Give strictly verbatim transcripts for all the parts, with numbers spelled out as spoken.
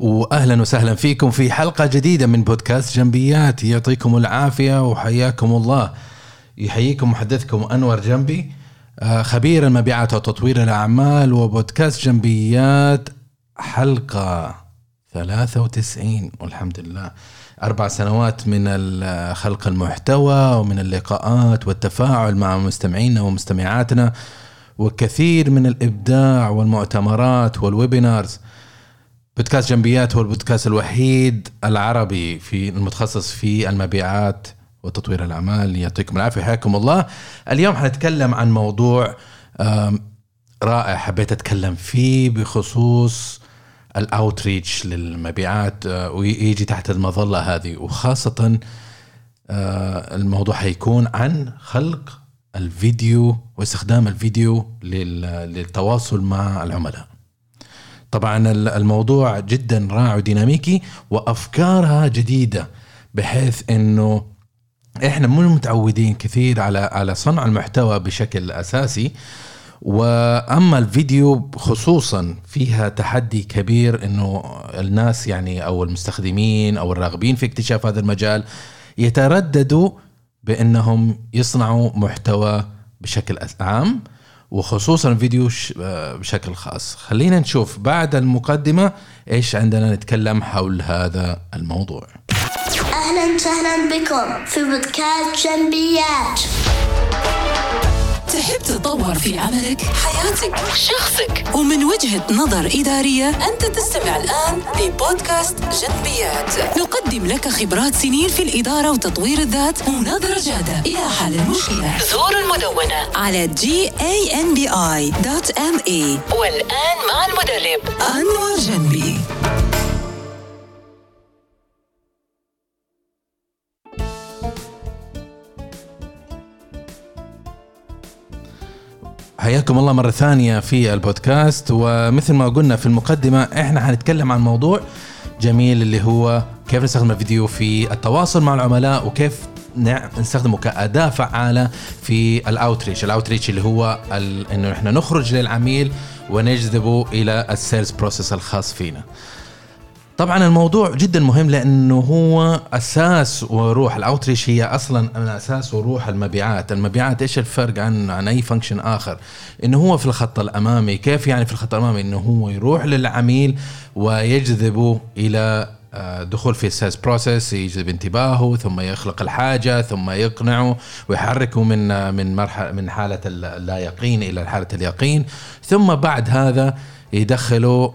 وأهلا وسهلا فيكم في حلقة جديدة من بودكاست جنبيات. يعطيكم العافية وحياكم الله. يحييكم محدثكم أنور جنبي، خبير المبيعات وتطوير الأعمال، وبودكاست جنبيات حلقة ثلاثة وتسعين، والحمد لله أربع سنوات من خلق المحتوى ومن اللقاءات والتفاعل مع مستمعينا ومستمعاتنا، وكثير من الإبداع والمؤتمرات والويبينارز. بودكاست جنبيات هو البودكاست الوحيد العربي في المتخصص في المبيعات وتطوير الأعمال. يعطيكم العافية حياكم الله. اليوم حنتكلم عن موضوع رائع حبيت أتكلم فيه بخصوص الأوتريتش للمبيعات، ويجي تحت المظلة هذه، وخاصة الموضوع هيكون عن خلق الفيديو واستخدام الفيديو للتواصل مع العملاء. طبعا الموضوع جدا رائع وديناميكي وأفكارها جديدة، بحيث أنه إحنا مو متعودين كثير على على صنع المحتوى بشكل أساسي، وأما الفيديو خصوصا فيها تحدي كبير أنه الناس يعني أو المستخدمين أو الراغبين في اكتشاف هذا المجال يترددوا بأنهم يصنعوا محتوى بشكل عام، وخصوصا الفيديو بشكل خاص. خلينا نشوف بعد المقدمة إيش عندنا نتكلم حول هذا الموضوع. أهلا وسهلا بكم في بودكاست جنبيات. تحب تطور في عملك، حياتك، شخصك، ومن وجهة نظر إدارية؟ أنت تستمع الآن لبودكاست جنبيات. نقدم لك خبرات سنين في الإدارة وتطوير الذات ونظرة جادة إلى حل المشكلة. زور المدونة على جي إيه إن بي آي دوت إم إي. والآن مع المدرب أنور جنبي. حياكم الله مرة ثانية في البودكاست. ومثل ما قلنا في المقدمة، احنا هنتكلم عن موضوع جميل اللي هو كيف نستخدم الفيديو في التواصل مع العملاء، وكيف نستخدمه كأداة فعالة في الأوتريتش. الأوتريتش اللي هو ال... انه احنا نخرج للعميل ونجذبه الى السيلز بروسيس الخاص فينا. طبعا الموضوع جدا مهم، لأنه هو أساس وروح الأوتريش، هي أصلا أساس وروح المبيعات. المبيعات إيش الفرق عن عن أي فانكشن آخر؟ إنه هو في الخط الأمامي. كيف يعني في الخط الأمامي؟ إنه هو يروح للعميل ويجذبه إلى دخول في السيلز بروسيس، يجذب انتباهه، ثم يخلق الحاجة، ثم يقنعه ويحركه من من مرحلة من حالة اللا يقين إلى حالة اليقين، ثم بعد هذا يدخله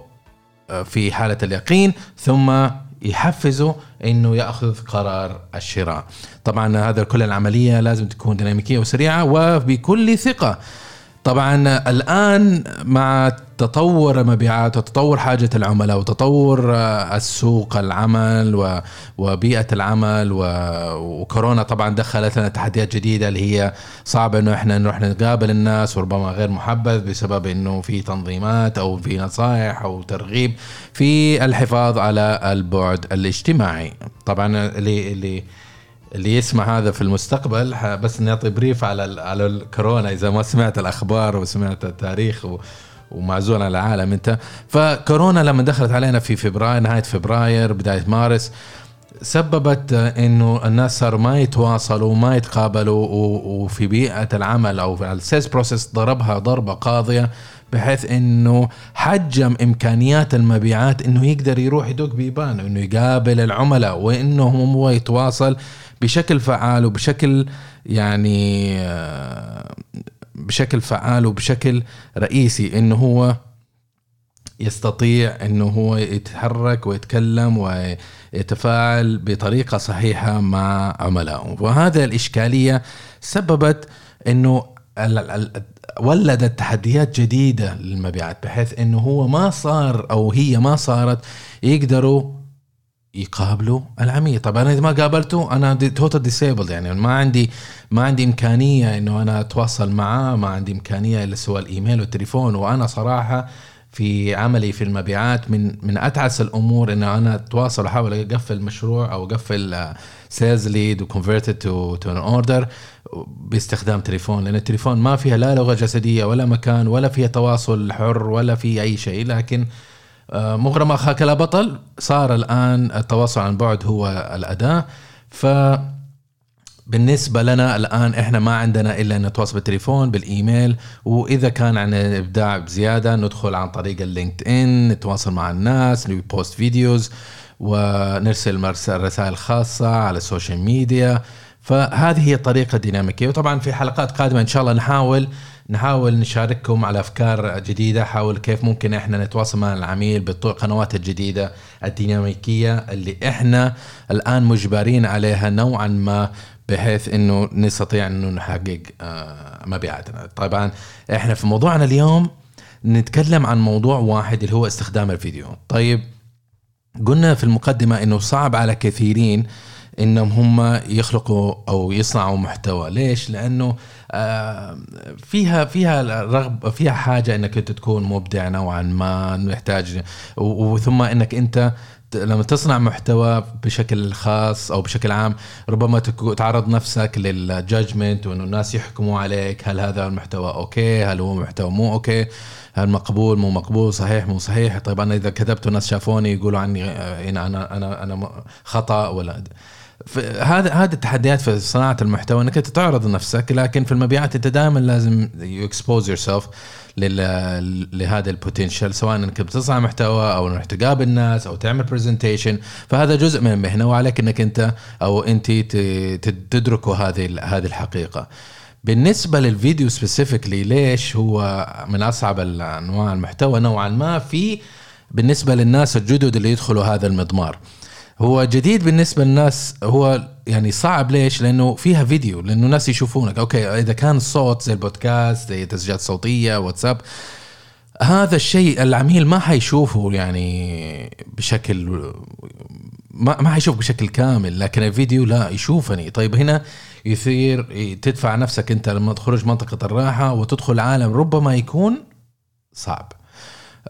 في حالة اليقين، ثم يحفزه إنه يأخذ قرار الشراء. طبعا هذا كل العملية لازم تكون ديناميكية وسريعة وبكل ثقة. طبعا الآن مع تطور مبيعات وتطور حاجة العملاء وتطور السوق العمل وبيئة العمل، وكورونا طبعا دخلت لنا تحديات جديدة اللي هي صعب إنه إحنا نروح نقابل الناس، وربما غير محبذ بسبب إنه في تنظيمات أو في نصائح أو ترغيب في الحفاظ على البعد الاجتماعي. طبعا اللي اللي اللي يسمع هذا في المستقبل، بس نعطي بريف على على الكورونا إذا ما سمعت الأخبار وسمعت التاريخ و ومعزول على العالم انت. فكورونا لما دخلت علينا في فبراير، نهاية فبراير بداية مارس، سببت انه الناس صار ما يتواصلوا وما يتقابلوا، وفي بيئة العمل او في السيلز بروسيس ضربها ضربة قاضية، بحيث انه حجم امكانيات المبيعات انه يقدر يروح يدق بيبانه، انه يقابل العملاء، وانه هو يتواصل بشكل فعال وبشكل يعني بشكل فعال وبشكل رئيسي، انه هو يستطيع انه هو يتحرك ويتكلم ويتفاعل بطريقة صحيحة مع عملائه. وهذا الإشكالية سببت انه ولدت تحديات جديدة للمبيعات، بحيث انه هو ما صار او هي ما صارت يقدروا يقابلوا العميل. طبعا اذا ما قابلته انا توتال ديسيبلد، يعني ما عندي ما عندي امكانيه انه انا اتواصل معاه، ما عندي امكانيه الا سوى الايميل والتليفون. وانا صراحه في عملي في المبيعات من من اتعس الامور ان انا اتواصل واحاول اقفل مشروع او اقفل سيلز ليد وكونفيرت تو تو ان اوردر باستخدام تليفون، لان التليفون ما فيها لا لغه جسديه ولا مكان ولا فيها تواصل حر ولا في اي شيء. لكن مغرم أخاك لا بطل. صار الآن التواصل عن بعد هو الأداة. فبالنسبة لنا الآن إحنا ما عندنا إلا أن نتواصل بالتليفون بالإيميل، وإذا كان عندنا إبداع بزيادة ندخل عن طريق اللينكد إن، نتواصل مع الناس، نبوست فيديوز ونرسل رسائل خاصة على السوشيال ميديا. فهذه هي الطريقة الديناميكية. وطبعا في حلقات قادمة إن شاء الله نحاول نحاول نشارككم على أفكار جديدة، حاول كيف ممكن إحنا نتواصل مع العميل بالقنوات الجديدة الديناميكية اللي إحنا الآن مجبرين عليها نوعا ما، بحيث إنه نستطيع إنه نحقق مبيعاتنا. طبعا إحنا في موضوعنا اليوم نتكلم عن موضوع واحد اللي هو استخدام الفيديو. طيب قلنا في المقدمة إنه صعب على كثيرين إنهم هم يخلقوا أو يصنعوا محتوى. ليش؟ لأنه فيها فيها رغب، فيها حاجة إنك أنت تكون مبدع نوعا ما، محتاج، وثم إنك أنت لما تصنع محتوى بشكل خاص أو بشكل عام ربما تعرض نفسك للجاجمنت، وإنه الناس يحكموا عليك هل هذا المحتوى أوكي، هل هو محتوى مو أوكي، هل مقبول مو مقبول، صحيح مو صحيح. طيب أنا إذا كتبت الناس شافوني يقولوا عني إن أنا أنا أنا خطأ ولا. هذا هذا التحديات في صناعة المحتوى، انك تتعرض نفسك، لكن في المبيعات انت دائما لازم يكسبوز يور سيلف لهذا البوتنشال، سواء انك بتصنع محتوى او انك تقابل الناس او تعمل برزنتيشن. فهذا جزء من المهنة، وعليك انك انت او انت تدركوا هذه هذه الحقيقة. بالنسبة للفيديو سبيسيفيكلي، ليش هو من اصعب انواع المحتوى نوعا ما في بالنسبة للناس الجدد اللي يدخلوا هذا المضمار؟ هو جديد بالنسبة للناس، هو يعني صعب. ليش؟ لأنه فيها فيديو، لأنه الناس يشوفونك. أوكي، إذا كان الصوت زي البودكاست، زي تسجيلات صوتية، واتساب، هذا الشيء العميل ما حيشوفه يعني بشكل ما ما حيشوف بشكل كامل، لكن الفيديو لا يشوفني. طيب هنا يثير، تدفع نفسك أنت لما تخرج منطقة الراحة وتدخل عالم ربما يكون صعب،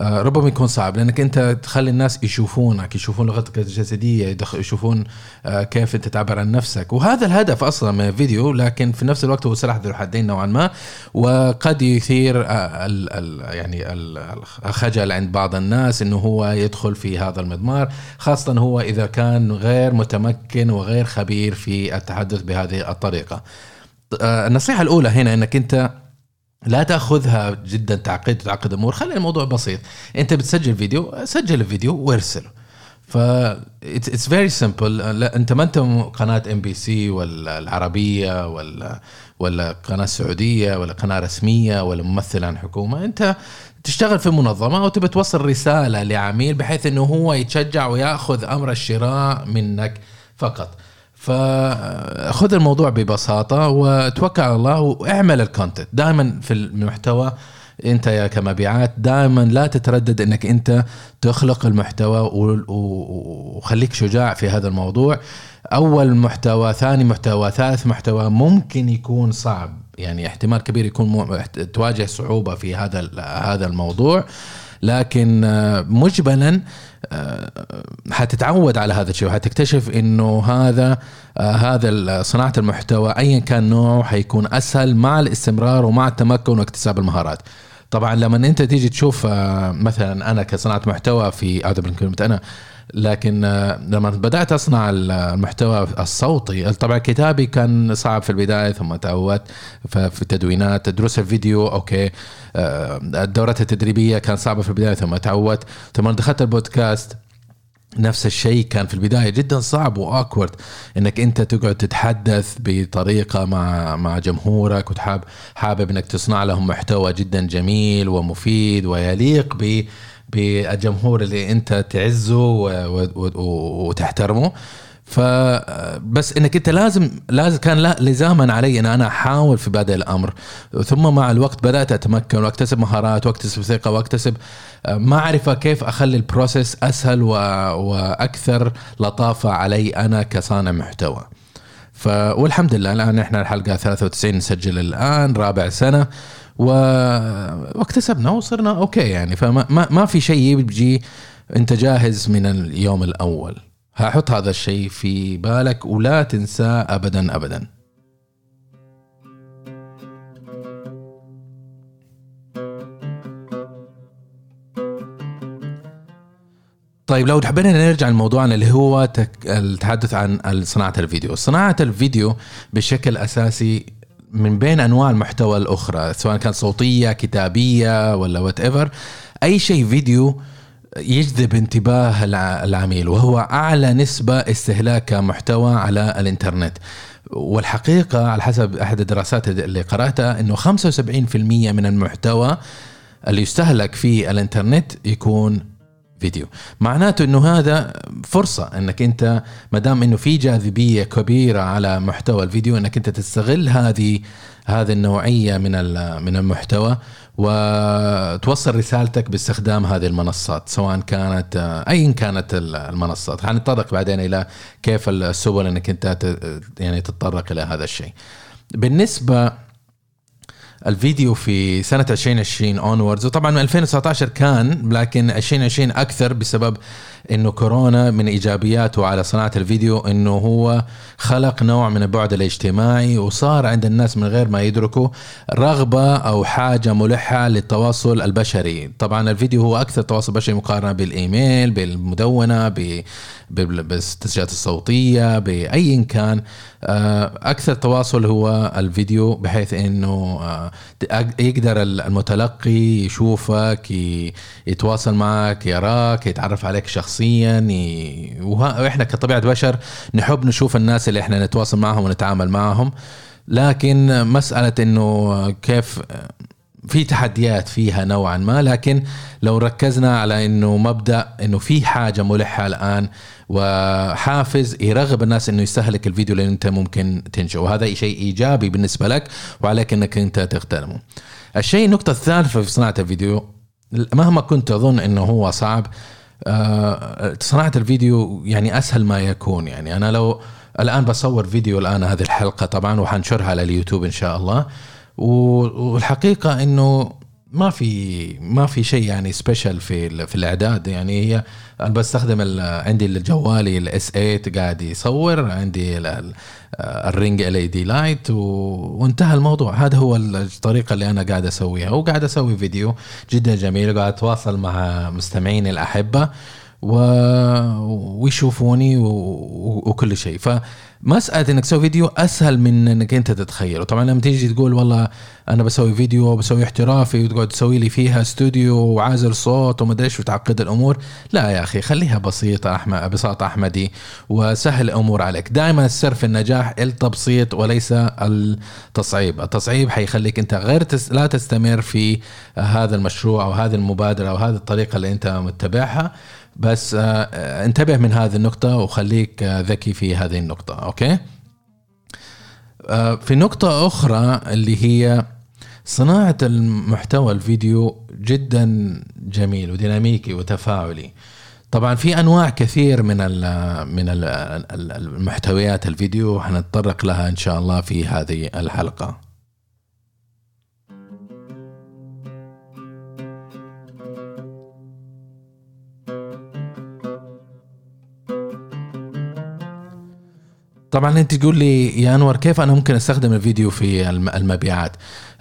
ربما يكون صعب لأنك أنت تخلي الناس يشوفونك، يشوفون لغتك الجسدية، يشوفون كيف أنت تعبر عن نفسك، وهذا الهدف أصلا من الفيديو. لكن في نفس الوقت هو سلاح ذو حدين نوعا ما، وقد يثير ال ال يعني الخجل عند بعض الناس إنه هو يدخل في هذا المضمار، خاصة هو إذا كان غير متمكن وغير خبير في التحدث بهذه الطريقة. النصيحة الأولى هنا إنك أنت لا تأخذها جدا تعقيد تعقد أمور، خلي الموضوع بسيط. أنت بتسجل فيديو، سجل الفيديو وارسله. ف it's very simple. لا أنت ما أنت قناة إم بي سي ولا العربية ولا ولا قناة سعودية ولا قناة رسمية ولا ممثل عن حكومة. أنت تشتغل في منظمة وتبي توصل رسالة لعميل بحيث إنه هو يتشجع ويأخذ أمر الشراء منك فقط. فخذ الموضوع ببساطة وتوكل على الله واعمل الكونتنت. دائما في المحتوى انت يا كمبيعات دائما لا تتردد انك انت تخلق المحتوى، وخليك شجاع في هذا الموضوع. اول محتوى، ثاني محتوى، ثالث محتوى ممكن يكون صعب، يعني احتمال كبير يكون تواجه صعوبة في هذا هذا الموضوع، لكن مجبلا هتتعود على هذا الشيء، وهتكتشف انه هذا هذا صناعة المحتوى ايا كان نوعه هيكون اسهل مع الاستمرار ومع التمكن واكتساب المهارات. طبعا لما انت تيجي تشوف مثلا انا كصناعة محتوى في اعذر بالكلمة انا، لكن لما بدأت أصنع المحتوى الصوتي، طبعا كتابي كان صعب في البداية ثم تعودت في التدوينات، دروس الفيديو أوكي، الدورات التدريبية كان صعبة في البداية ثم تعودت، ثم دخلت البودكاست نفس الشيء كان في البداية جدا صعب وأكورد إنك أنت تقعد تتحدث بطريقة مع مع جمهورك، وتحاب حابب إنك تصنع لهم محتوى جدا جميل ومفيد ويليق ب بالجمهور اللي انت تعزه وتحترمه. فبس انك انت لازم لازم كان لزاما علي ان انا احاول في بدء الامر، ثم مع الوقت بدات اتمكن واكتسب مهارات واكتسب ثقه واكتسب معرفه كيف اخلي البروسيس اسهل واكثر لطافه علي انا كصانع محتوى. ف والحمد لله الان احنا الحلقه ثلاثة وتسعين نسجل الان رابع سنه، واكتسبنا وصرنا أوكي يعني. فما ما, ما في شيء بيجي أنت جاهز من اليوم الأول. هحط هذا الشيء في بالك ولا تنسى أبدا أبدا. طيب لو حبينا نرجع لموضوعنا اللي هو التحدث عن صناعة الفيديو. صناعة الفيديو بشكل أساسي من بين أنواع المحتوى الأخرى، سواء كان صوتية كتابية ولا whatever، أي شيء فيديو يجذب انتباه العميل، وهو أعلى نسبة استهلاك محتوى على الإنترنت. والحقيقة على حسب أحد الدراسات اللي قرأتها أنه خمسة وسبعين بالمئة من المحتوى اللي يستهلك في الإنترنت يكون فيديو. معناته أنه هذا فرصة أنك أنت مدام أنه في جاذبية كبيرة على محتوى الفيديو أنك أنت تستغل هذه هذه النوعية من من المحتوى وتوصل رسالتك باستخدام هذه المنصات، سواء كانت أي كانت المنصات. هنتطرق بعدين إلى كيف السبل أنك أنت يعني تتطرق إلى هذا الشيء. بالنسبة الفيديو في سنة ألفين وعشرين onwards، وطبعا من ألفين وتسعة عشر كان، لكن ألفين وعشرين أكثر بسبب أنه كورونا من إيجابياته على صناعة الفيديو أنه هو خلق نوع من البعد الاجتماعي، وصار عند الناس من غير ما يدركوا رغبة أو حاجة ملحة للتواصل البشري. طبعا الفيديو هو أكثر تواصل بشري مقارنة بالإيميل، بالمدونة، بالتسجيلات الصوتية، بأي كان. أكثر تواصل هو الفيديو، بحيث أنه يقدر المتلقي يشوفك، يتواصل معك، يراك، يتعرف عليك شخصيا. وإحنا كطبيعة بشر نحب نشوف الناس اللي إحنا نتواصل معهم ونتعامل معهم، لكن مسألة إنه كيف في تحديات فيها نوعا ما. لكن لو ركزنا على إنه مبدأ إنه في حاجة ملحة الآن وحافز يرغب الناس إنه يستهلك الفيديو لأن أنت ممكن تنشأ، وهذا شيء إيجابي بالنسبة لك وعليك إنك أنت تغتنمه. الشيء النقطة الثالثة في صناعة الفيديو، مهما كنت أظن إنه هو صعب، صناعة الفيديو يعني أسهل ما يكون. يعني أنا لو الآن بصور فيديو الآن هذه الحلقة طبعا وحنشرها على اليوتيوب إن شاء الله، والحقيقة إنه ما في ما في شيء يعني سبيشال في في الإعداد. يعني هي أنا بستخدم عندي الجوالي الإس إيت قاعد يصور، عندي الرينج إل إي دي لايت وانتهى الموضوع. هذا هو الطريقة اللي أنا قاعد أسويها، وقاعد أسوي فيديو جدا جميل، قاعد أتواصل مع مستمعين الأحبة ويشوفوني وكل شيء. فمسألة انك تسوي فيديو اسهل من انك انت تتخيل. وطبعا لما تيجي تقول والله انا بسوي فيديو وبسوي احترافي وتقعد تسوي لي فيها استوديو وعازل صوت وما ادري ايش وتعقد الامور، لا يا اخي خليها بسيطه احمد بساطه احمدي وسهل الامور عليك. دائما السر في النجاح التبسيط وليس التصعيب. التصعيب حيخليك انت غير تس... لا تستمر في هذا المشروع او هذه المبادره او هذه الطريقه اللي انت متبعها. بس انتبه من هذه النقطة وخليك ذكي في هذه النقطة. أوكي، في نقطة أخرى اللي هي صناعة المحتوى الفيديو جدا جميل وديناميكي وتفاعلي. طبعا في أنواع كثير من من المحتويات الفيديو هنتطرق لها إن شاء الله في هذه الحلقة. طبعا انت تقول لي يا انور كيف انا ممكن استخدم الفيديو في المبيعات؟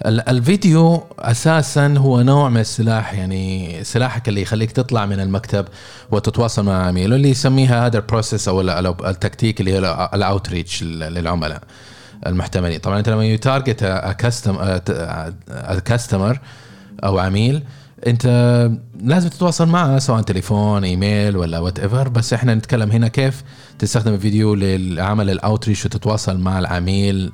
الفيديو اساسا هو نوع من السلاح، يعني سلاحك اللي يخليك تطلع من المكتب وتتواصل مع عميل، اللي يسميها هذا البروسيس او التكتيك اللي هو الاوتريتش للعملاء المحتملين. طبعا انت لما يتارجت كاستمر او عميل انت لازم تتواصل معه، سواء تليفون، ايميل، ولا whatever. بس احنا نتكلم هنا كيف تستخدم الفيديو للعمل الاوتريش وتتواصل مع العميل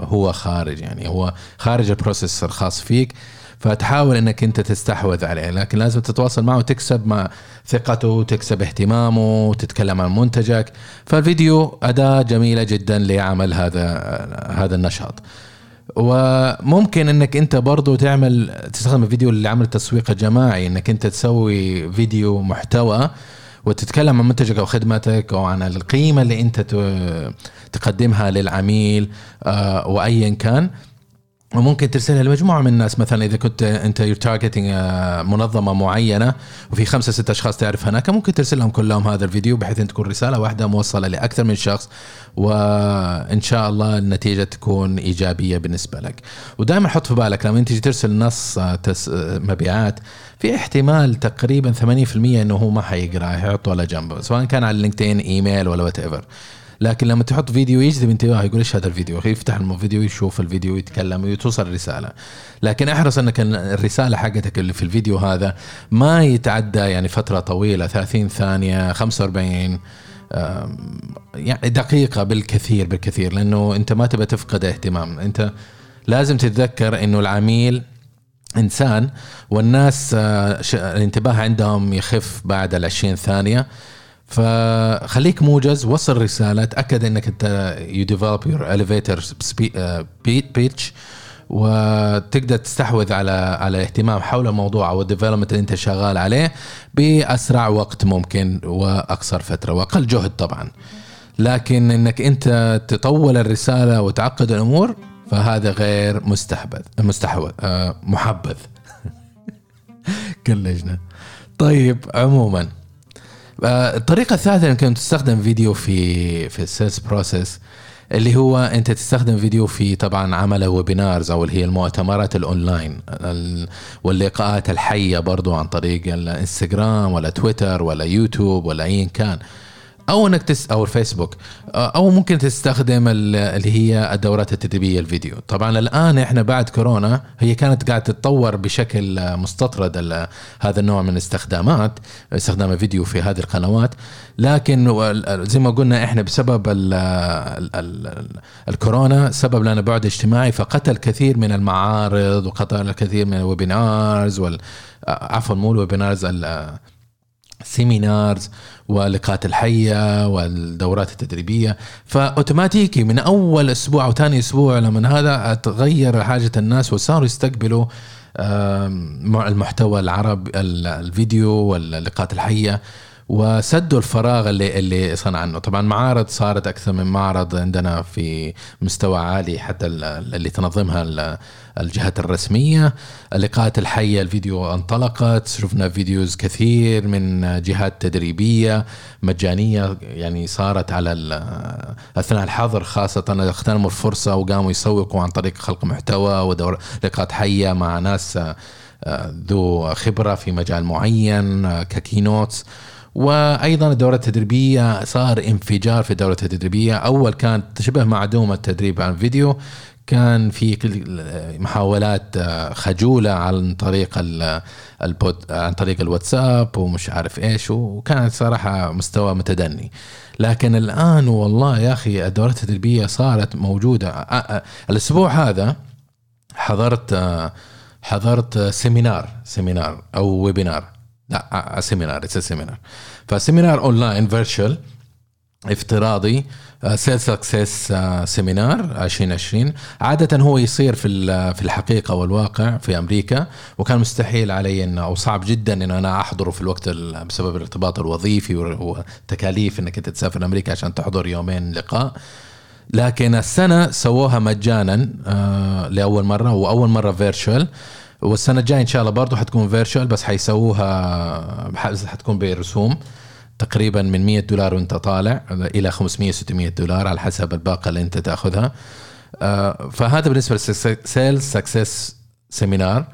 هو خارج، يعني هو خارج البروسيس الخاص فيك، فتحاول انك انت تستحوذ عليه. لكن لازم تتواصل معه وتكسب مع ثقته، تكسب اهتمامه، تتكلم عن منتجك. فالفيديو اداة جميلة جدا لعمل هذا هذا النشاط. وممكن انك انت برضو تعمل تستخدم الفيديو لعمل تسويق جماعي، انك انت تسوي فيديو محتوى وتتكلم عن منتجك او خدمتك او عن القيمة اللي انت تقدمها للعميل وايا كان. وممكن ترسلها لمجموعة من الناس. مثلا إذا كنت أنت يور تارجتينج منظمة معينة وفي خمسة ستة أشخاص تعرف هناك، ممكن ترسلهم كلهم هذا الفيديو بحيث أن تكون رسالة واحدة موصلة لأكثر من شخص، وإن شاء الله النتيجة تكون إيجابية بالنسبة لك. ودائما حط في بالك لما أنت ترسل نص مبيعات في احتمال تقريبا ثمانين بالمئة إنه هو ما حيقرأ، حيحطه على جنبه سواء كان على لينكدين إيميل ولا whatever. لكن لما تحط فيديو يجذب انتباهه، يقول إيش هذا الفيديو، يفتح الفيديو يشوف الفيديو ويتكلم ويتوصل الرسالة. لكن احرص أنك الرسالة حقتك اللي في الفيديو هذا ما يتعدى يعني فترة طويلة، ثلاثين ثانية، خمسة وأربعين يعني دقيقة بالكثير بالكثير، لأنه أنت ما تبى تفقد اهتمام. أنت لازم تتذكر أنه العميل إنسان، والناس الانتباه عندهم يخف بعد العشرين ثانية. فخليك موجز، وصل رسالة، تأكد انك انت you develop your elevator pitch وتقدر تستحوذ على على اهتمام حول الموضوع او الديفلوبمنت اللي انت شغال عليه بأسرع وقت ممكن وأقصر فترة وأقل جهد طبعا. لكن انك انت تطول الرسالة وتعقد الامور فهذا غير مستحبذ مستحوذ محبذ كلجنا. طيب عموما الطريقة الثالثة يمكن تستخدم فيديو في في السيلز بروسيس، اللي هو أنت تستخدم فيديو في طبعا عمل ويبينارز أو اللي هي المؤتمرات الأونلاين واللقاءات الحية، برضو عن طريق الانستغرام ولا تويتر ولا يوتيوب ولا أي كان، أو إنك تس أو الفيسبوك، أو ممكن تستخدم اللي هي الدورات التدريبية الفيديو. طبعا الآن إحنا بعد كورونا هي كانت قاعدة تتطور بشكل مستطرد هذا النوع من استخدامات استخدام الفيديو في هذه القنوات، لكن زي ما قلنا إحنا بسبب ال ال ال الكورونا سبب لنا بعد اجتماعي، فقتل كثير من المعارض وقتل كثير من الويبينارز وال عفوا مو الويبينارز ال سيمينارز ولقاءات الحية والدورات التدريبية. فأوتوماتيكي من أول أسبوع أو تاني أسبوع لما هذا تغير حاجة الناس وصاروا يستقبلوا المحتوى العرب الفيديو واللقاءات الحية وسدوا الفراغ اللي اللي صنع عنه. طبعا معارض صارت أكثر من معرض عندنا في مستوى عالي حتى اللي تنظمها الجهات الرسمية. اللقاءات الحية الفيديو انطلقت، شفنا فيديوز كثير من جهات تدريبية مجانية يعني صارت على أثناء الحظر خاصة، اغتنموا الفرصة وقاموا يسوقوا عن طريق خلق محتوى ودور لقاءات حية مع ناس ذو خبرة في مجال معين ككينوتس. وأيضا الدورة التدريبية صار انفجار في الدورة التدريبية. أول كانت شبه معدومة التدريب عن فيديو، كان في محاولات خجولة عن طريق البود عن طريق الواتساب ومش عارف إيش، وكانت صراحة مستوى متدني. لكن الآن والله يا أخي الدورة التدريبية صارت موجودة. الأسبوع هذا حضرت حضرت سيمينار سيمينار أو ويبينار لا سيمينار it's a seminar فسيمينار أونلاين فيرتشوال افتراضي سيلز سكسس سيمينار عشرين عشرين. عادة هو يصير في في الحقيقة والواقع في أمريكا، وكان مستحيل علي إن أو صعب جدا إن أنا أحضره في الوقت بسبب الارتباط الوظيفي وتكاليف إنك أنت تسافر أمريكا عشان تحضر يومين لقاء. لكن السنة سووها مجانا لأول مرة، وأول مرة فيرتشوال، والسنة الجاية إن شاء الله برضو حتكون فيرتشوال بس حيسووها حتكون برسوم تقريبا من مية دولار وانت طالع إلى خمسمية ستمية دولار على حسب الباقة اللي انت تأخذها. فهذا بالنسبة للسيلز سكسس سيمينار،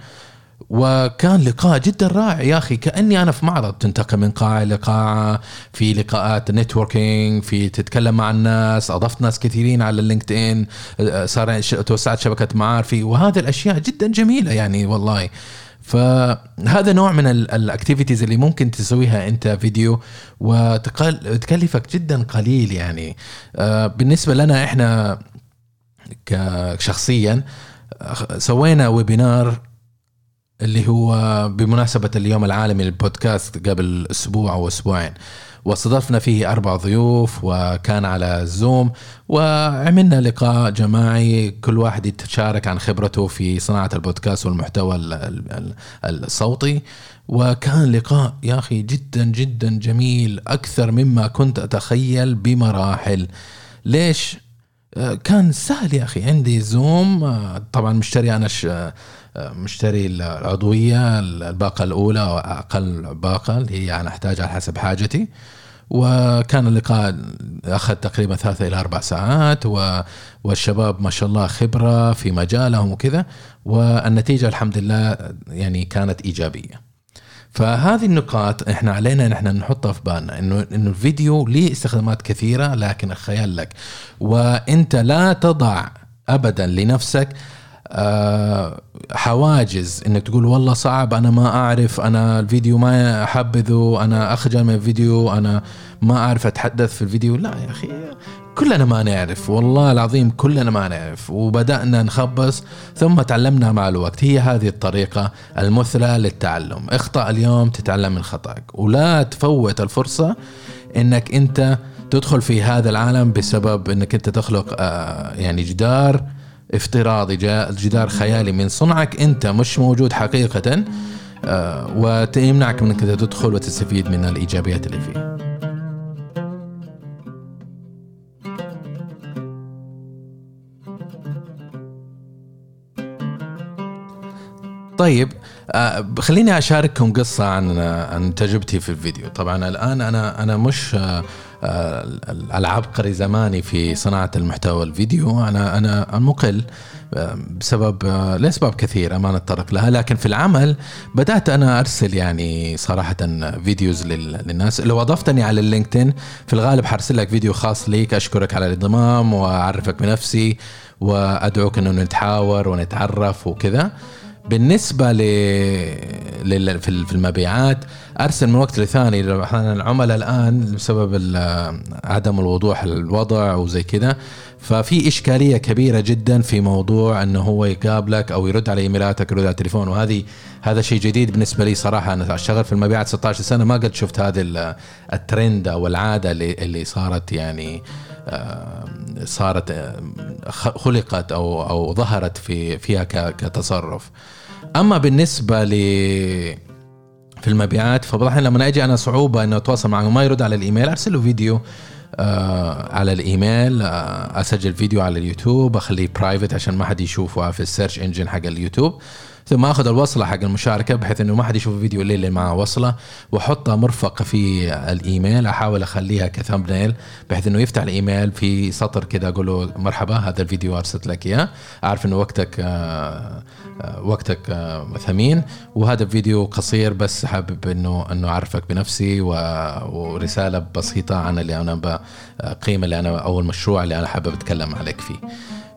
وكان لقاء جدا رائع يا أخي، كأني أنا في معرض، تنتقل من قاعة لقاعة، في لقاءات نتوركينج، في تتكلم مع الناس، أضفت ناس كثيرين على اللينكدين، صار توسعت شبكة معارفي، وهذه الأشياء جدا جميلة يعني والله. فهذا نوع من الاكتيفيتيز اللي ممكن تسويها انت فيديو وتكلفك جدا قليل. يعني بالنسبة لنا احنا كشخصيا سوينا ويبينار اللي هو بمناسبة اليوم العالمي للبودكاست قبل أسبوع أو أسبوعين، واستضفنا فيه أربع ضيوف وكان على زوم، وعملنا لقاء جماعي كل واحد يتشارك عن خبرته في صناعة البودكاست والمحتوى الصوتي، وكان لقاء يا أخي جدا جدا جميل أكثر مما كنت أتخيل بمراحل. ليش؟ كان سهل يا أخي. عندي زوم طبعا مشتري أنا مشتري العضوية الباقة الأولى أقل باقة اللي هي أنا أحتاجها على حسب حاجتي, وكان اللقاء أخذ تقريبا ثلاثة إلى أربع ساعات, والشباب ما شاء الله خبرة في مجالهم وكذا, والنتيجة الحمد لله يعني كانت إيجابية. فهذه النقاط احنا علينا ان احنا نحطها في بالنا, انه انه الفيديو ليه استخدامات كثيره, لكن الخيال لك, وانت لا تضع ابدا لنفسك حواجز انك تقول والله صعب, انا ما اعرف, انا الفيديو ما احبذه, انا اخجل من الفيديو, انا ما اعرف اتحدث في الفيديو. لا يا اخي, كلنا ما نعرف, والله العظيم كلنا ما نعرف, وبدأنا نخبص ثم تعلمنا مع الوقت. هي هذه الطريقة المثلى للتعلم. اخطأ اليوم تتعلم من خطأك, ولا تفوت الفرصة انك انت تدخل في هذا العالم بسبب انك انت تخلق يعني جدار افتراضي, جدار خيالي من صنعك انت مش موجود حقيقة, وتمنعك من انك تدخل وتستفيد من الإيجابيات اللي فيه. طيب خليني أشارككم قصة عن عن تجربتي في الفيديو. طبعا الآن أنا أنا مش العبقري زماني في صناعة المحتوى الفيديو, أنا أنا مقل بسبب لأسباب كثيرة ما نتطرق لها, لكن في العمل بدأت أنا أرسل يعني صراحة فيديوز للناس. لو أضفتني على اللينكدين في الغالب حرسل لك فيديو خاص ليك أشكرك على الانضمام وأعرفك بنفسي وأدعوك أنه نتحاور ونتعرف وكذا. بالنسبة لل في المبيعات أرسل من وقت لثاني, العملاء الآن بسبب عدم الوضوح الوضع وزي كذا, ففي إشكالية كبيرة جدا في موضوع أنه هو يقابلك أو يرد على إيميلاتك, يرد على التليفون, وهذه هذا شيء جديد بالنسبة لي صراحة. أنا أشتغل في المبيعات ستة عشر سنة, ما قد شفت هذا الترند أو العادة اللي, اللي صارت يعني صارت خلقت أو أو ظهرت في فيها كتصرف. أما بالنسبة ل في المبيعات فبضحنا لما أجي أنا صعوبة إنه أتواصل معه, ما يرد على الإيميل أرسله فيديو آه على الإيميل, آه أسجل فيديو على اليوتيوب أخليه برايفت عشان ما حد يشوفه في السيرش إنجن حق اليوتيوب, ثم أخذ الوصلة حق المشاركة بحيث إنه ما حد يشوف الفيديو اللي, اللي معه وصلة, وحطها مرفقة في الإيميل, أحاول أخليها كثامبنيل بحيث إنه يفتح الإيميل في سطر كده أقوله مرحبا هذا الفيديو أرسلت لك إياه, أعرف إنه وقتك آه وقتك آه ثمين, وهذا الفيديو قصير بس حابب إنه إنه أعرفك بنفسي, ورسالة بسيطة عن اللي أنا قيمة اللي أنا أو المشروع اللي أنا حابب أتكلم عليك فيه.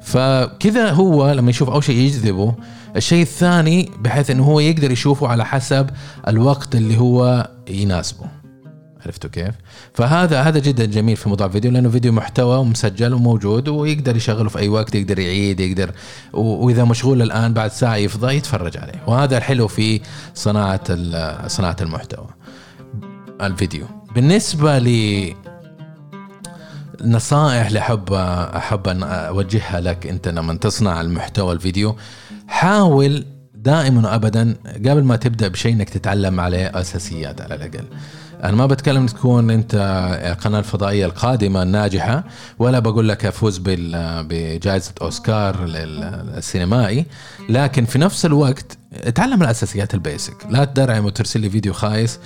فكذا هو لما يشوف أول شيء يجذبه. الشيء الثاني بحيث أنه هو يقدر يشوفه على حسب الوقت اللي هو يناسبه, عرفتوا كيف؟ فهذا هذا جدا جميل في موضوع الفيديو, لأنه فيديو محتوى ومسجل وموجود ويقدر يشغله في أي وقت, يقدر يعيد, يقدر وإذا مشغول الآن بعد ساعة يفضى يتفرج عليه, وهذا الحلو في صناعة صناعة المحتوى الفيديو. بالنسبة لي نصائح لحب أحب أن أوجهها لك أنت لما تصنع المحتوى الفيديو, حاول دائما أبدا قبل ما تبدأ بشيء أنك تتعلم عليه أساسيات على الأقل. أنا ما بتكلم تكون أنت القناة الفضائية القادمة الناجحة, ولا بقول لك أفوز بجائزة أوسكار السينمائي, لكن في نفس الوقت اتعلم الأساسيات البيسك. لا تدرعم وترسل لي فيديو خايس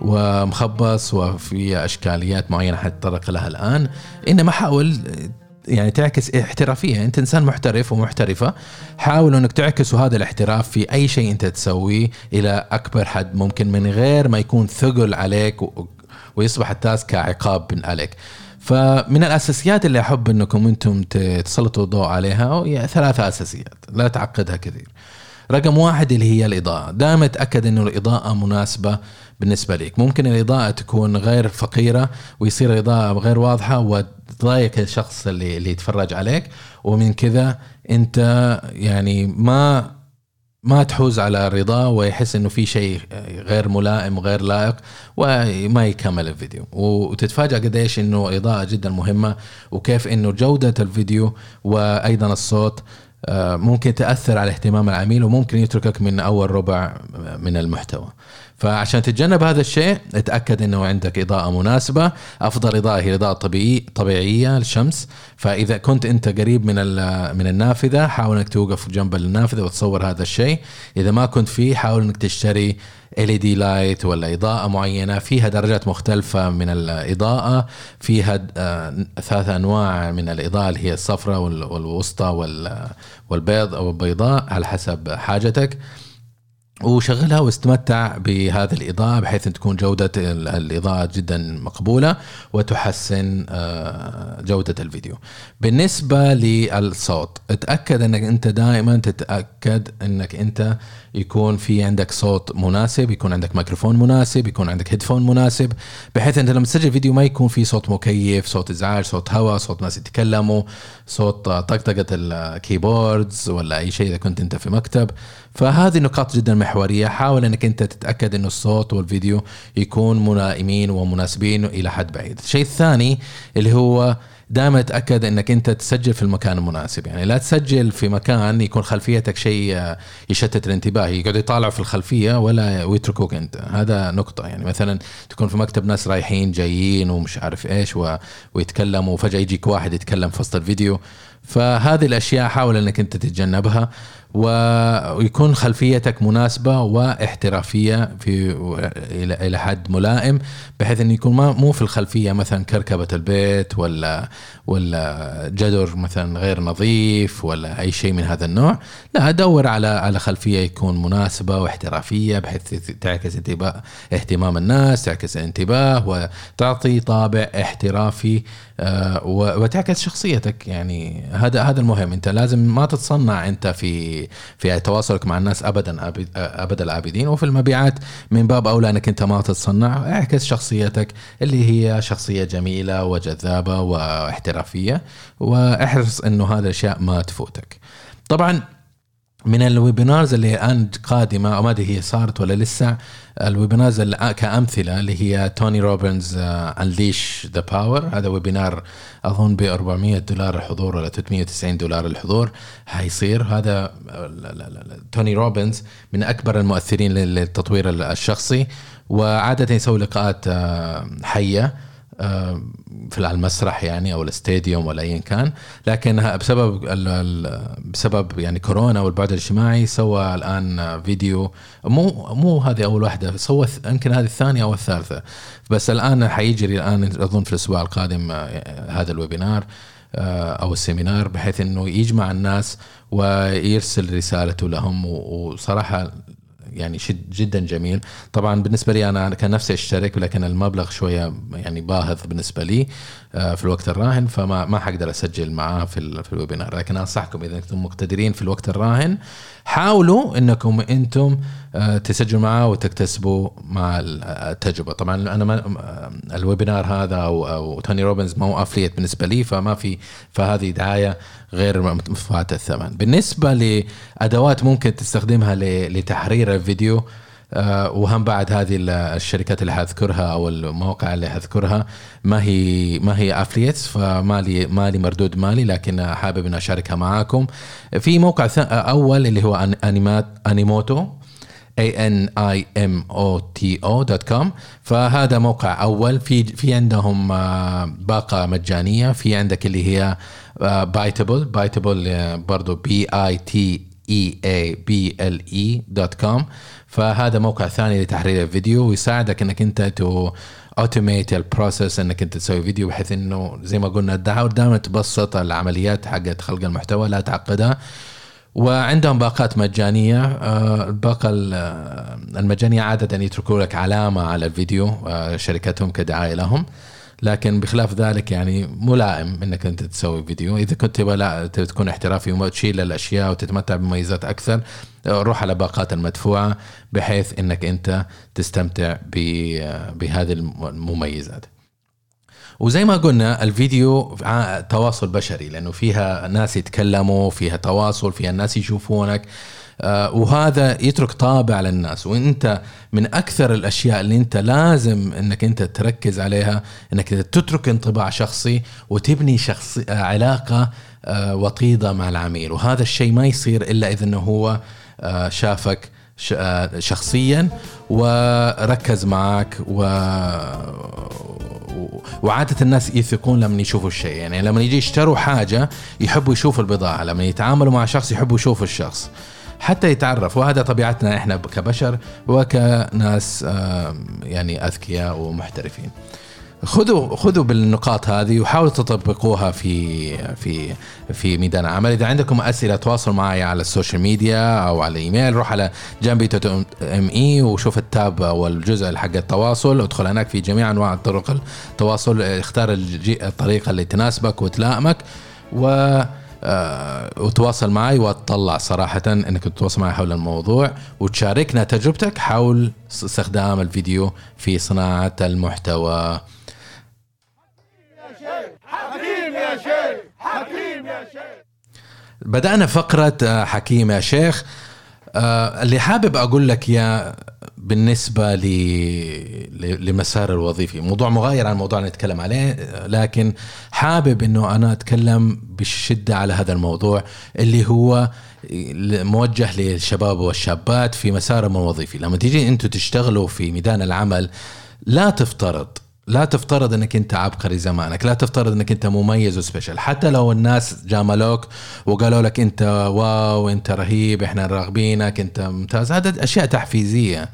ومخبص وفي أشكاليات معينة حتطرق لها الآن, إنما حاول يعني تعكس احترافية. أنت إنسان محترف ومحترفة, حاول أنك تعكس هذا الاحتراف في أي شيء أنت تسويه إلى أكبر حد ممكن من غير ما يكون ثقل عليك ويصبح التاسك عقاب عليك. فمن الأساسيات اللي أحب أنكم أنتم تسلطوا الضوء عليها هي ثلاثة أساسيات, لا تعقدها كثير. رقم واحد اللي هي الإضاءة, دائما تأكد أنه الإضاءة مناسبة بالنسبة لك. ممكن الإضاءة تكون غير فقيرة ويصير الإضاءة غير واضحة وتضايق الشخص اللي, اللي يتفرج عليك, ومن كذا أنت يعني ما ما تحوز على الرضا ويحس أنه في شيء غير ملائم وغير لائق وما يكمل الفيديو. وتتفاجأ قديش أنه إضاءة جدا مهمة, وكيف أنه جودة الفيديو وأيضا الصوت ممكن تأثر على اهتمام العميل وممكن يتركك من أول ربع من المحتوى. فعشان تتجنب هذا الشيء اتأكد أنه عندك إضاءة مناسبة. أفضل إضاءة هي الإضاءة الطبيعية طبيعية للشمس. فإذا كنت أنت قريب من من النافذة حاول أنك توقف جنب النافذة وتصور هذا الشيء. إذا ما كنت فيه حاول أنك تشتري إل إي دي light ولا إضاءة معينة فيها درجات مختلفة من الإضاءة، فيها ثلاث أنواع من الإضاءة اللي هي الصفراء والوسطى والبيض أو البيضاء على حسب حاجتك، وشغلها واستمتع بهذه الإضاءة بحيث أن تكون جودة الإضاءة جدا مقبولة وتحسن جودة الفيديو. بالنسبة للصوت اتأكد أنك أنت دائما تتأكد أنك أنت يكون في عندك صوت مناسب، يكون عندك ميكروفون مناسب، يكون عندك هيدفون مناسب، بحيث أنت لما تسجل فيديو ما يكون في صوت مكيف، صوت إزعاج، صوت هواء، صوت ناس يتكلموا، صوت طقطقة الكيبوردز ولا أي شيء إذا كنت أنت في مكتب. فهذه نقاط جدا محورية. حاول أنك أنت تتأكد أن الصوت والفيديو يكون ملائمين ومناسبين إلى حد بعيد. الشيء الثاني اللي هو دائما تأكد أنك أنت تسجل في المكان المناسب. يعني لا تسجل في مكان يكون خلفيتك شيء يشتت الانتباه، يقعد يطالع في الخلفية ولا ويتركوك أنت. هذا نقطة. يعني مثلا تكون في مكتب ناس رايحين جايين ومش عارف إيش ويتكلموا وفجأة يجيك واحد يتكلم في وسط الفيديو. فهذه الأشياء حاول أنك أنت تتجنبها ويكون خلفيتك مناسبة واحترافية في إلى حد ملائم، بحيث أن يكون ما مو في الخلفية مثلا كركبة البيت ولا ولا جدر مثلا غير نظيف ولا أي شيء من هذا النوع. لا، أدور على على خلفية يكون مناسبة واحترافية بحيث تعكس انتباه اهتمام الناس، تعكس الانتباه وتعطي طابع احترافي وتعكس شخصيتك. يعني هذا هذا المهم. أنت لازم ما تتصنع أنت في في تواصلك مع الناس أبدا أبدا العابدين، وفي المبيعات من باب أولى أنك أنت ما تتصنع، اعكس شخصيتك اللي هي شخصية جميلة وجذابة واحترافية، واحرص أنه هذا الأشياء ما تفوتك. طبعا من الويبينارز اللي الآن قادمة، أو ما أدري هي صارت ولا لسه، الويبينارز كأمثلة اللي هي توني روبنز Unleash the Power. هذا ويبينار أظن بأربعمية دولار الحضور ولا ثلاثمية وتسعين دولار الحضور هيصير. هذا توني روبنز من أكبر المؤثرين للتطوير الشخصي، وعادة يسوي لقاءات حية في المسرح يعني أو الاستاديوم ولا أي كان، لكن بسبب بسبب يعني كورونا والبعد الاجتماعي سوى الآن فيديو. مو مو هذه أول واحدة سوى، يمكن هذه الثانية أو الثالثة، بس الآن حيجري الآن أظن في الأسبوع القادم هذا الويبينار أو السيمينار، بحيث إنه يجمع الناس ويرسل رسالته لهم. وصراحة يعني جدا جميل. طبعا بالنسبة لي أنا كان نفسي أشترك، لكن المبلغ شوية يعني باهظ بالنسبة لي في الوقت الراهن، فما ما حقدر أسجل معاه في في الويبينار. لكن أنصحكم إذا أنتم مقتدرين في الوقت الراهن حاولوا أنكم أنتم تسجلوا معاه وتكتسبوا مع التجربة. طبعا أنا ما الويبينار هذا أو, أو توني روبنز ما هو أفليت بالنسبة لي، فما في فهذه دعاية غير مدفوعة الثمن. بالنسبة لأدوات ممكن تستخدمها لتحرير الفيديو، وهم بعد هذه الشركات اللي هذكرها أو المواقع اللي هذكرها ما هي ما هي أفليتس، فمالي مالي مردود مالي، لكن حابب أن أشاركها معاكم. في موقع أول اللي هو أنيموتو أنيموتو دوت كوم. فهذا موقع أول. في في عندهم باقة مجانية. في عندك اللي هي بايتابل بايتابل برضو بي آي تي إي إيه بي إل إي دوت كوم. فهذا موقع ثاني لتحرير الفيديو، ويساعدك انك انت تو اوتوميت البروسيس، انك انت تسوي فيديو، بحيث انه زي ما قلنا الدعوة دائما تبسط العمليات حقت خلق المحتوى لا تعقدها. وعندهم باقات مجانية. الباقة المجانية عادة يتركوا لك علامة على الفيديو شركتهم كدعاية لهم، لكن بخلاف ذلك يعني ملائم انك انت تسوي فيديو. اذا كنت تبغى تكون احترافي وما تشيل الاشياء وتتمتع بمميزات اكثر، روح على باقات المدفوعه بحيث انك انت تستمتع بهذه المميزات. وزي ما قلنا الفيديو تواصل بشري، لانه فيها ناس يتكلموا، فيها تواصل، فيها الناس يشوفونك، وهذا يترك طابع للناس. وانت من اكثر الاشياء اللي انت لازم انك انت تركز عليها انك تترك انطباع شخصي وتبني شخص علاقة وطيدة مع العميل. وهذا الشيء ما يصير إلا إذا أنه هو شافك شخصيا وركز معك. و... وعادة الناس يثقون لما يشوفوا الشيء، يعني لما يجي يشتروا حاجة يحبوا يشوفوا البضاعة، لما يتعاملوا مع شخص يحبوا يشوفوا الشخص حتى يتعرف. وهذا طبيعتنا إحنا كبشر وكناس يعني أذكياء ومحترفين. خذوا خذوا بالنقاط هذه وحاولوا تطبقوها في في في ميدان العمل. اذا عندكم اسئله تواصلوا معي على السوشيال ميديا او على الايميل. روح على جنبي دوت ام اي وشوف التاب والجزء حق التواصل، ادخل هناك في جميع انواع طرق التواصل، اختار الطريقه اللي تناسبك وتلائمك و وتواصل معي. واتطلع صراحة انك تتواصل معي حول الموضوع وتشاركنا تجربتك حول استخدام الفيديو في صناعة المحتوى. حكيم يا شيخ، حكيم يا شيخ. بدأنا فقرة حكيم يا شيخ. اللي حابب اقول لك يا بالنسبة لمسار الوظيفي، موضوع مغاير عن موضوع نتكلم عليه، لكن حابب انه انا اتكلم بشدة على هذا الموضوع اللي هو موجه للشباب والشابات في مسارهم الوظيفي. لما تيجي انتوا تشتغلوا في ميدان العمل، لا تفترض لا تفترض انك انت عبقري زمانك، لا تفترض انك انت مميز وسبيشال. حتى لو الناس جاملوك وقالوا لك انت واو، انت رهيب، احنا راغبينك، انت ممتاز، هذا اشياء تحفيزية.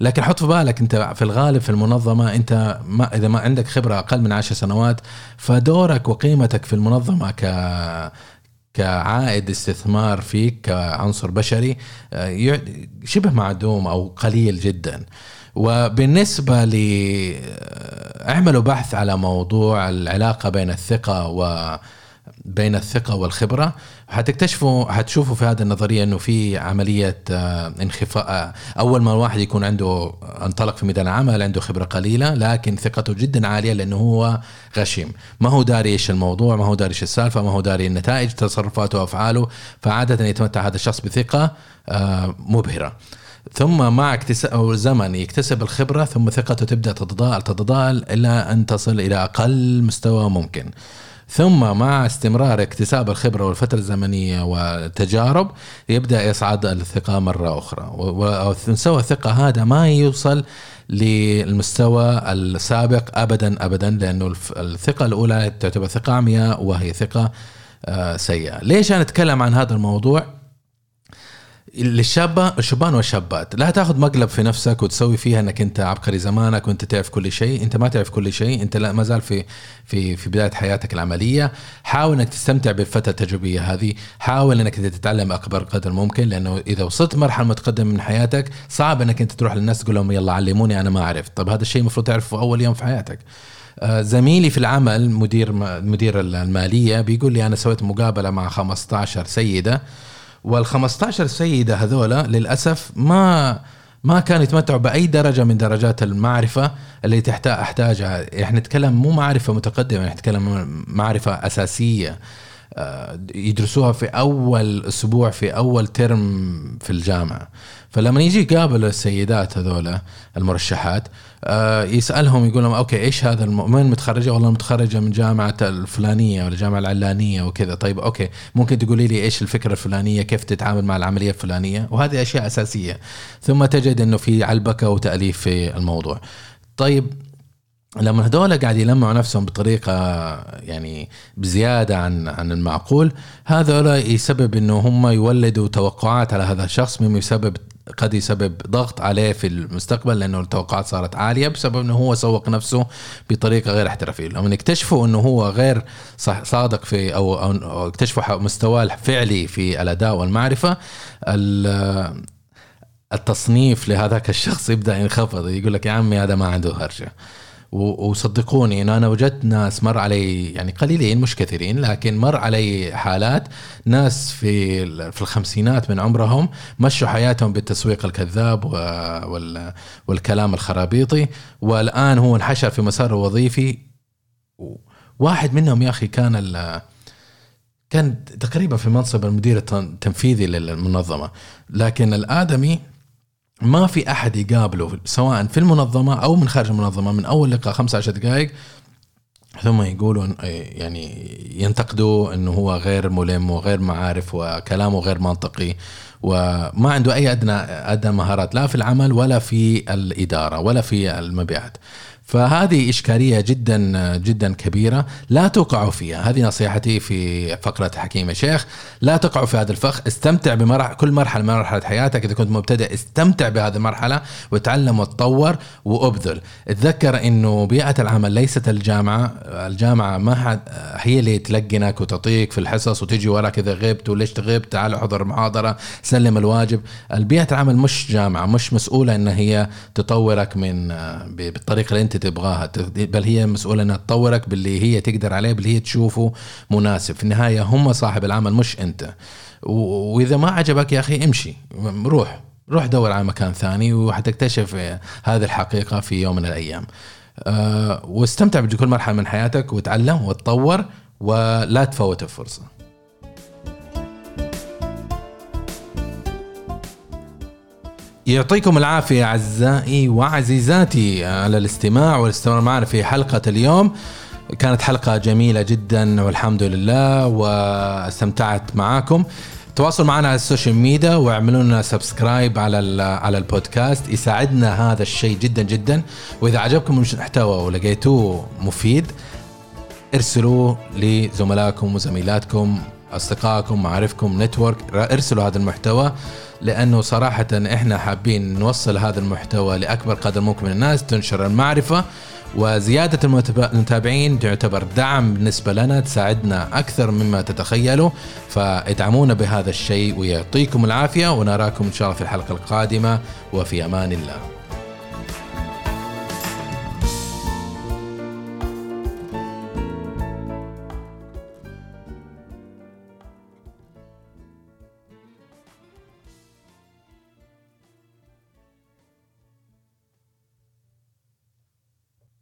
لكن حط في بالك انت في الغالب في المنظمة انت ما اذا ما عندك خبرة اقل من عشر سنوات، فدورك وقيمتك في المنظمة ك كعائد استثمار فيك كعنصر بشري شبه معدوم او قليل جدا. وبالنسبة لي اعملوا بحث على موضوع العلاقة بين الثقة وبين الثقة والخبرة، هتكتشفوا هتشوفوا في هذه النظرية انه في عملية انخفاء. اول ما الواحد يكون عنده انطلق في ميدان العمل عنده خبرة قليلة لكن ثقته جدا عالية، لانه هو غشيم، ما هو داري ايش الموضوع، ما هو داري ايش السالفة، ما هو داري النتائج تصرفاته وافعاله. فعادة يتمتع هذا الشخص بثقة مبهرة، ثم مع زمن يكتسب الخبرة ثم ثقته تبدأ تتضاءل تتضاءل إلى أن تصل إلى أقل مستوى ممكن. ثم مع استمرار اكتساب الخبرة والفترة الزمنية والتجارب يبدأ يصعد الثقة مرة أخرى، ومستوى الثقة هذا ما يوصل للمستوى السابق أبدا أبدا، لأنه الثقة الأولى تعتبر ثقة عمياء وهي ثقة سيئة. ليش أنا أتكلم عن هذا الموضوع؟ للشابة الشبان والشابات، لا تأخذ مقلب في نفسك وتسوي فيها أنك أنت عبقري زمانك وأنت تعرف كل شيء. أنت ما تعرف كل شيء، أنت لا ما زال في في في بداية حياتك العملية. حاول أنك تستمتع بالفترة التجريبية هذه، حاول أنك تتعلم أكبر قدر ممكن، لأنه إذا وصلت مرحلة متقدمة من حياتك صعب أنك أنت تروح للناس تقول لهم يلا علموني أنا ما عرفت. طب هذا الشيء مفروض تعرفه أول يوم في حياتك. زميلي في العمل مدير مدير المالية بيقول لي أنا سويت مقابلة مع خمسة عشر سيدة، والخمسة عشر سيدة هذولا للأسف ما ما كانوا يتمتعوا بأي درجة من درجات المعرفة اللي تحتاج أحتاجها. إحنا نتكلم مو معرفة متقدمة، إحنا نتكلم معرفة أساسية يدرسوها في أول أسبوع في أول ترم في الجامعة. فلما يجي يقابل السيدات هذولا المرشحات يسألهم يقول لهم أوكي إيش هذا المؤمن متخرجة؟ والله متخرجة من جامعة الفلانية ولا جامعة العلانية وكذا. طيب أوكي ممكن تقولي لي إيش الفكرة الفلانية، كيف تتعامل مع العملية الفلانية؟ وهذه أشياء أساسية. ثم تجد أنه في علبكة وتأليف في الموضوع. طيب لما هذول قاعد يلمعوا نفسهم بطريقة يعني بزيادة عن عن المعقول، هذا يسبب إنه هم يولدوا توقعات على هذا الشخص، مما يسبب قد يسبب ضغط عليه في المستقبل، لأنه التوقعات صارت عالية بسبب إنه هو سوق نفسه بطريقة غير احترافية. لما اكتشفوا إنه هو غير صادق في أو, أو اكتشفوا مستواه الفعلي في الأداء والمعرفة، التصنيف لهذاك الشخص يبدأ ينخفض. يقول لك يا عمي هذا ما عنده هرجة. وصدقوني إن أنا وجدت ناس مر علي، يعني قليلين مش كثيرين، لكن مر علي حالات ناس في في الخمسينات من عمرهم مشوا حياتهم بالتسويق الكذاب والكلام الخرابيطي، والآن هو انحشر في مساره الوظيفي. واحد منهم يا أخي كان ال كان تقريبا في منصب المدير التنفيذي للمنظمة، لكن الآدمي ما في أحد يقابله سواء في المنظمة أو من خارج المنظمة من أول لقاء خمسة عشر دقائق ثم يقولوا يعني ينتقدوا انه هو غير ملم وغير معارف وكلامه غير منطقي وما عنده اي ادنى ادنى مهارات لا في العمل ولا في الاداره ولا في المبيعات. فهذه إشكالية جدا جدا كبيرة لا تقعوا فيها. هذه نصيحتي في فقرة حكيم شيخ، لا تقعوا في هذا الفخ. استمتع بمرحلة كل مرحلة من مرحلة حياتك. إذا كنت مبتدئ استمتع بهذه المرحلة وتعلم وتطور وأبذل. اتذكر إنه بيئة العمل ليست الجامعة. الجامعة ما هي اللي تلقنك وتعطيك في الحصص وتجي وراك إذا غبت وليش تغيب، تعال احضر محاضرة سلم الواجب. البيئة العمل مش جامعة، مش مسؤولة إن هي تطورك من بالطريقة اللي انت تبغاها، بل هي مسؤولة انها تطورك باللي هي تقدر عليه، باللي هي تشوفه مناسب. في النهاية هم صاحب العمل مش انت. واذا ما عجبك يا اخي امشي، روح روح دور على مكان ثاني وحتكتشف هذه الحقيقة في يوم من الايام. أه واستمتع بكل مرحلة من حياتك وتعلم وتطور ولا تفوت الفرصة. يعطيكم العافية أعزائي وعزيزاتي على الاستماع والاستمرار معنا في حلقة اليوم. كانت حلقة جميلة جدا والحمد لله واستمتعت معاكم. تواصلوا معنا على السوشيال ميديا واعملوا لنا سبسكرايب على على البودكاست، يساعدنا هذا الشيء جدا جدا. وإذا عجبكم المحتوى ولقيتوه مفيد ارسلوه لزملائكم وزميلاتكم أصدقائكم معارفكم نتورك، ارسلوا هذا المحتوى لأنه صراحة إحنا حابين نوصل هذا المحتوى لأكبر قدر ممكن من الناس، تنشر المعرفة وزيادة المتابعين تعتبر دعم بالنسبة لنا، تساعدنا أكثر مما تتخيلوا. فادعمونا بهذا الشيء ويعطيكم العافية ونراكم إن شاء الله في الحلقة القادمة وفي أمان الله.